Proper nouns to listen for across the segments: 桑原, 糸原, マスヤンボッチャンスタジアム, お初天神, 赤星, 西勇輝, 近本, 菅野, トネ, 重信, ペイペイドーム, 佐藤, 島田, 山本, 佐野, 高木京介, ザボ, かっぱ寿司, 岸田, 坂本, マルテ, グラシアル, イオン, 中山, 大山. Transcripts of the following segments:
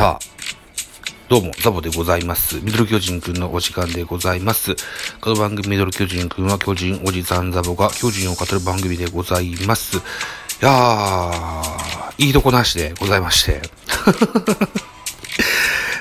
さあどうもザボでございます。ミドル巨人くんのお時間でございます。この番組ミドル巨人くんは巨人おじさんザボが巨人を語る番組でございます。いやーいいとこなしでございまして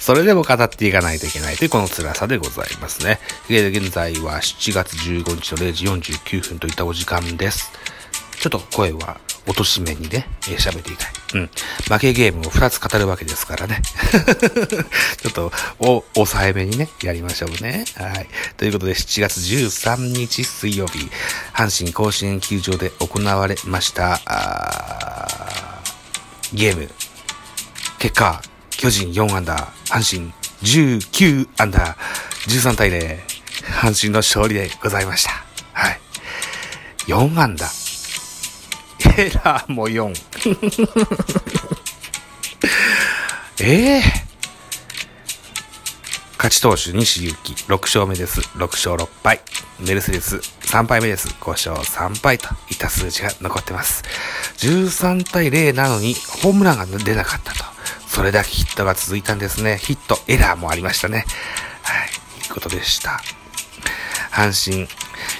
それでも語っていかないといけないというこの辛さでございますね。現在は7月15日の0時49分といったお時間です。ちょっと声は落とし目にね喋っていたい、負けゲームを2つ語るわけですからねちょっと抑えめにねやりましょうね。はい。ということで7月13日水曜日、阪神甲子園球場で行われましたゲーム、結果巨人4アンダー、阪神19アンダー、13対0、阪神の勝利でございました。はい。4アンダーエラーも4勝ち投手西勇輝6勝目です。6勝6敗メルセデス3敗目です。5勝3敗といった数字が残ってます。13対0なのにホームランが出なかったと、それだけヒットが続いたんですね。ヒットエラーもありましたね。はい、ということでした。阪神、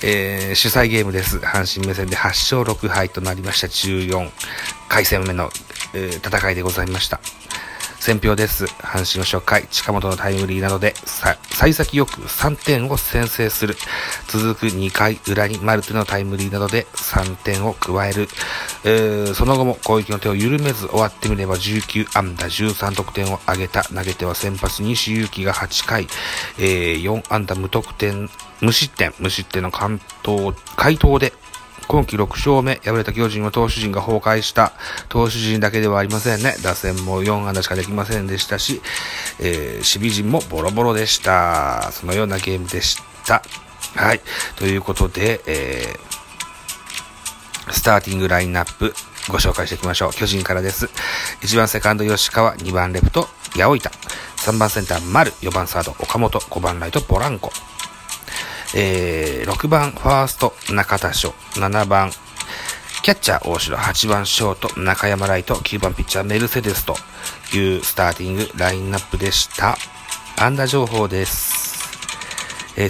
主催ゲームです。阪神目線で8勝6敗となりました。14回戦目の、戦いでございました。先票です。阪神の初回、近本のタイムリーなどで、幸先よく3点を先制する。続く2回裏に丸のタイムリーなどで3点を加える。その後も攻撃の手を緩めず終わってみれば19安打13得点を挙げた。投げては先発西勇輝が8回、4安打無得点、無失点の回答で今季6勝目。敗れた巨人は投手陣が崩壊した。投手陣だけではありませんね。打線も4安打しかできませんでしたし、守備陣もボロボロでした。そのようなゲームでした。はい。ということで、スターティングラインナップご紹介していきましょう。巨人からです。1番セカンド吉川、2番レフト八百板、3番センター丸、4番サード岡本、5番ライトポランコ、6番ファースト中田翔、7番キャッチャー大城、8番ショート中山ライト、9番ピッチャーメルセデスというスターティングラインナップでした。安打情報です。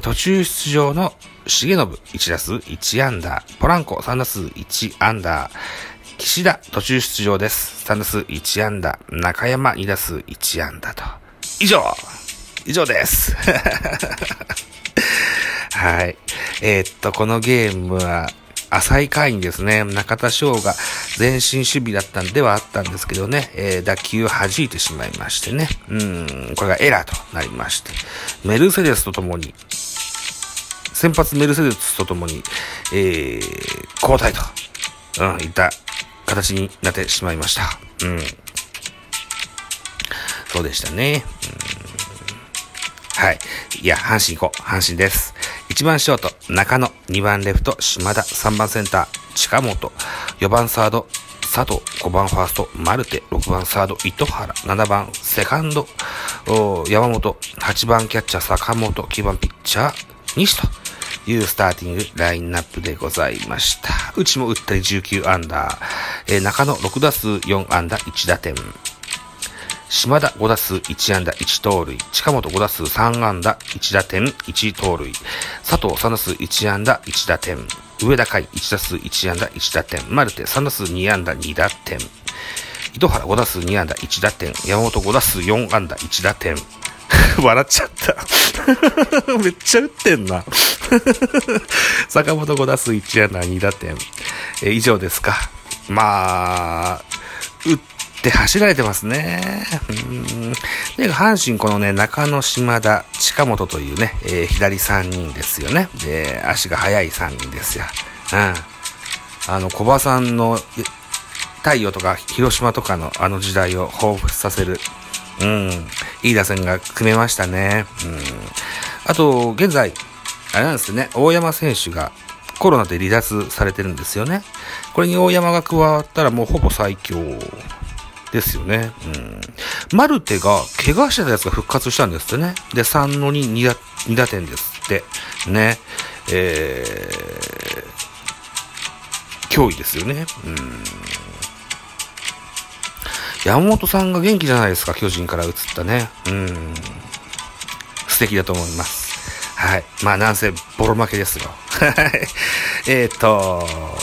途中出場の重信1打数1安打、ポランコ3打数1安打、岸田途中出場です。3打数1安打、中山2打数1安打と以上ですはい。このゲームは浅い回にですね、中田翔が前進守備だったんではあったんですけどね、打球を弾いてしまいましてね、これがエラーとなりまして、先発メルセデスとともに、交代と、いった形になってしまいました。そうでしたね。はい。いや、阪神行こう。阪神です。1番ショート、中野。2番レフト、島田。3番センター、近本。4番サード、佐藤。5番ファースト、マルテ。6番サード、糸原。7番セカンド、山本。8番キャッチャー、坂本。9番ピッチャー、西というスターティングラインナップでございました。うちも打ったり19アンダー。中野6打数4安打1打点。島田5打数1安打1盗塁、近本5打数3安打1打点1盗塁、佐藤3打数1安打1打点、上田海1打数1安打1打点、マルテ3打数2安打2打点、糸原5打数2安打1打点、山本5打数4安打1打点笑っちゃっためっちゃ打ってんな坂本5打数1安打2打点、以上ですか。打ってで走られてますね。で阪神このね中野、島田、近本というね、左3人ですよね。で足が速い3人ですよ。小葉さんの太陽とか広島とかのあの時代を彷彿させる、いい打線が組めましたね。あと現在あれなんですよね、大山選手がコロナで離脱されてるんですよね。これに大山が加わったらもうほぼ最強ですよね。マルテが怪我してたやつが復活したんですってね。で3の2 2打点ですってね。脅威ですよね。山本さんが元気じゃないですか、巨人から移ったね。素敵だと思います。はい。まあなんせボロ負けですよ。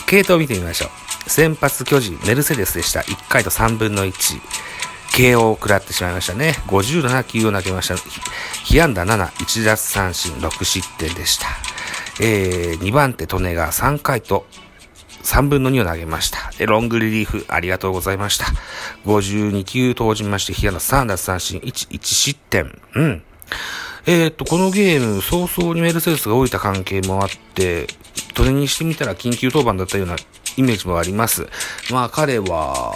系統を見てみましょう。先発巨人メルセデスでした。1回と3分の1 KO を食らってしまいましたね。57球を投げました。被安打7、1奪三振、6失点でした。2番手トネが3回と3分の2を投げました。で、ロングリリーフありがとうございました。52球投じまして、被安打3奪三振、1失点。このゲーム、早々にメルセデスが降りた関係もあって、トネにしてみたら緊急登板だったようなイメージもあります。まあ彼は、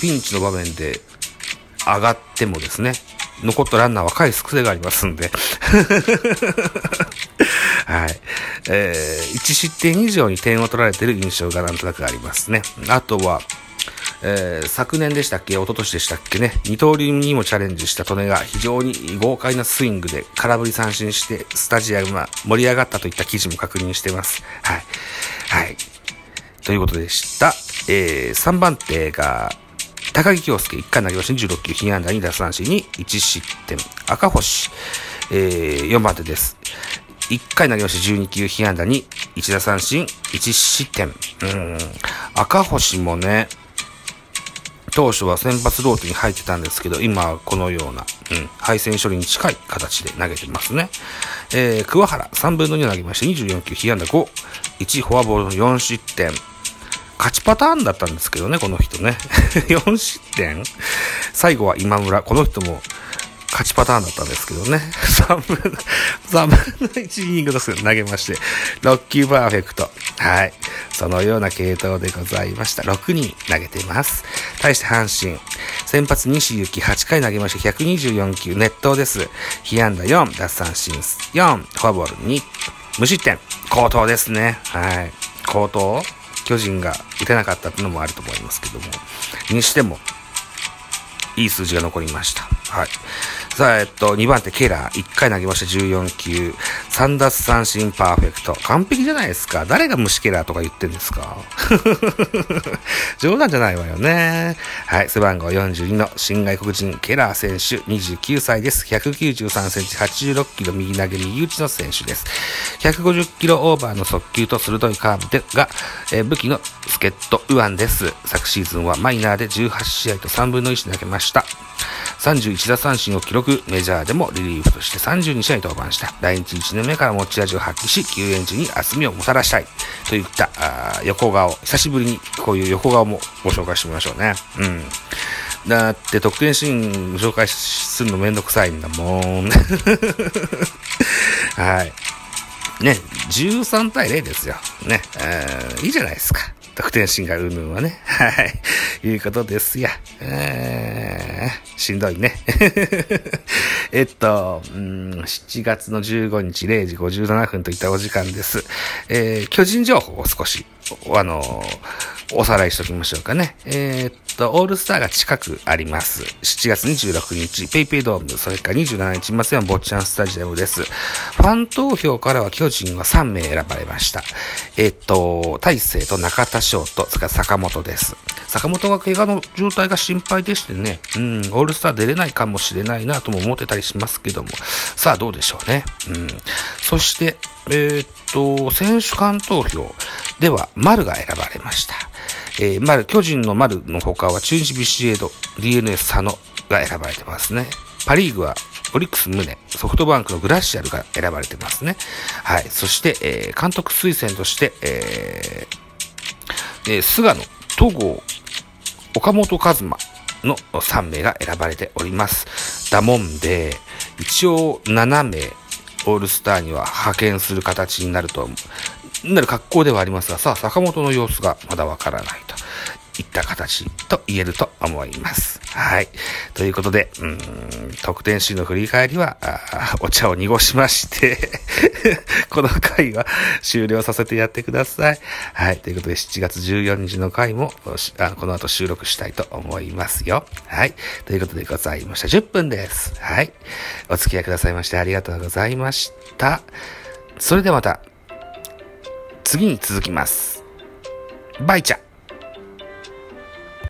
ピンチの場面で上がってもですね、残ったランナーは返す癖がありますんで。はい。1失点以上に点を取られている印象がなんとなくありますね。あとは、昨年でしたっけ、一昨年でしたっけね、二刀流にもチャレンジしたトネが非常に豪快なスイングで空振り三振してスタジアムは盛り上がったといった記事も確認しています。はい。はい。ということでした。3番手が高木京介、1回投げまして16球、被安打2奪三振に1失点。赤星、4番手です。1回投げまして12球、被安打2、1打三振、1失点。赤星もね、当初は先発ローテに入ってたんですけど、今はこのような、敗戦処理に近い形で投げてますね。桑原、3分の2投げまして24球、被安打5、1フォアボールの4失点。勝ちパターンだったんですけどね、この人ね。4失点。最後は今村、この人も、勝ちパターンだったんですけどね。3分の1イニングと投げまして、6球パーフェクト。はい。そのような系統でございました。6人投げています。対して阪神。先発西行き8回投げまして、124球、熱投です。被安打4、奪三振4、フォアボール2、無失点。好投ですね。はい。好投、巨人が打てなかったってのもあると思いますけども。にしても、いい数字が残りました。はい。さあ、2番手、ケラー。1回投げました、14球。3奪三振、パーフェクト。完璧じゃないですか。誰が虫ケラーとか言ってんですか。冗談じゃないわよね。はい。背番号42の新外国人、ケラー選手。29歳です。193センチ、86キロ、右投げ、右打ちの選手です。150キロオーバーの速球と鋭いカーブでが、武器の助っ人、右腕です。昨シーズンはマイナーで18試合と3分の1投げました。31打三振を記録、メジャーでもリリーフとして32試合登板した。来日1年目から持ち味を発揮し、救援時に厚みをもたらしたい。といった、横顔。久しぶりにこういう横顔もご紹介してみましょうね。だって得点シーン紹介するのめんどくさいんだもん。はい。ね、13対0ですよ。ね、いいじゃないですか。得点シーンがうんぬんはね。はい。いうことですや。しんどいね。7月の15日0時57分といったお時間です。巨人情報を少し、おさらいしておきましょうかね。オールスターが近くあります。7月26日、ペイペイドーム、それから27日、マスヤンボッチャンスタジアムです。ファン投票からは巨人は3名選ばれました。大勢と中田翔と、それから坂本です。坂本が怪我の状態が心配でしてね、オールスター出れないかもしれないなとも思ってたりしますけども、さあどうでしょうね。そして、選手間投票では、丸が選ばれました。巨人の丸の他は中日ビシエド、DNA 佐野が選ばれてますね。パリーグはオリックス宗、ソフトバンクのグラシアルが選ばれてますね。はい。そして、監督推薦として、菅野、戸郷、岡本和真の3名が選ばれております。だもんで、一応7名、オールスターには派遣する形になると、なる格好ではありますが、さあ、坂本の様子がまだわからないといった形と言えると思います。はい。ということで、得点シーンの振り返りは、お茶を濁しまして、この回は終了させてやってください。はい。ということで、7月14日の回も、この後収録したいと思いますよ。はい。ということでございました。10分です。はい。お付き合いくださいましてありがとうございました。それではまた、次に続きます。バイチャ。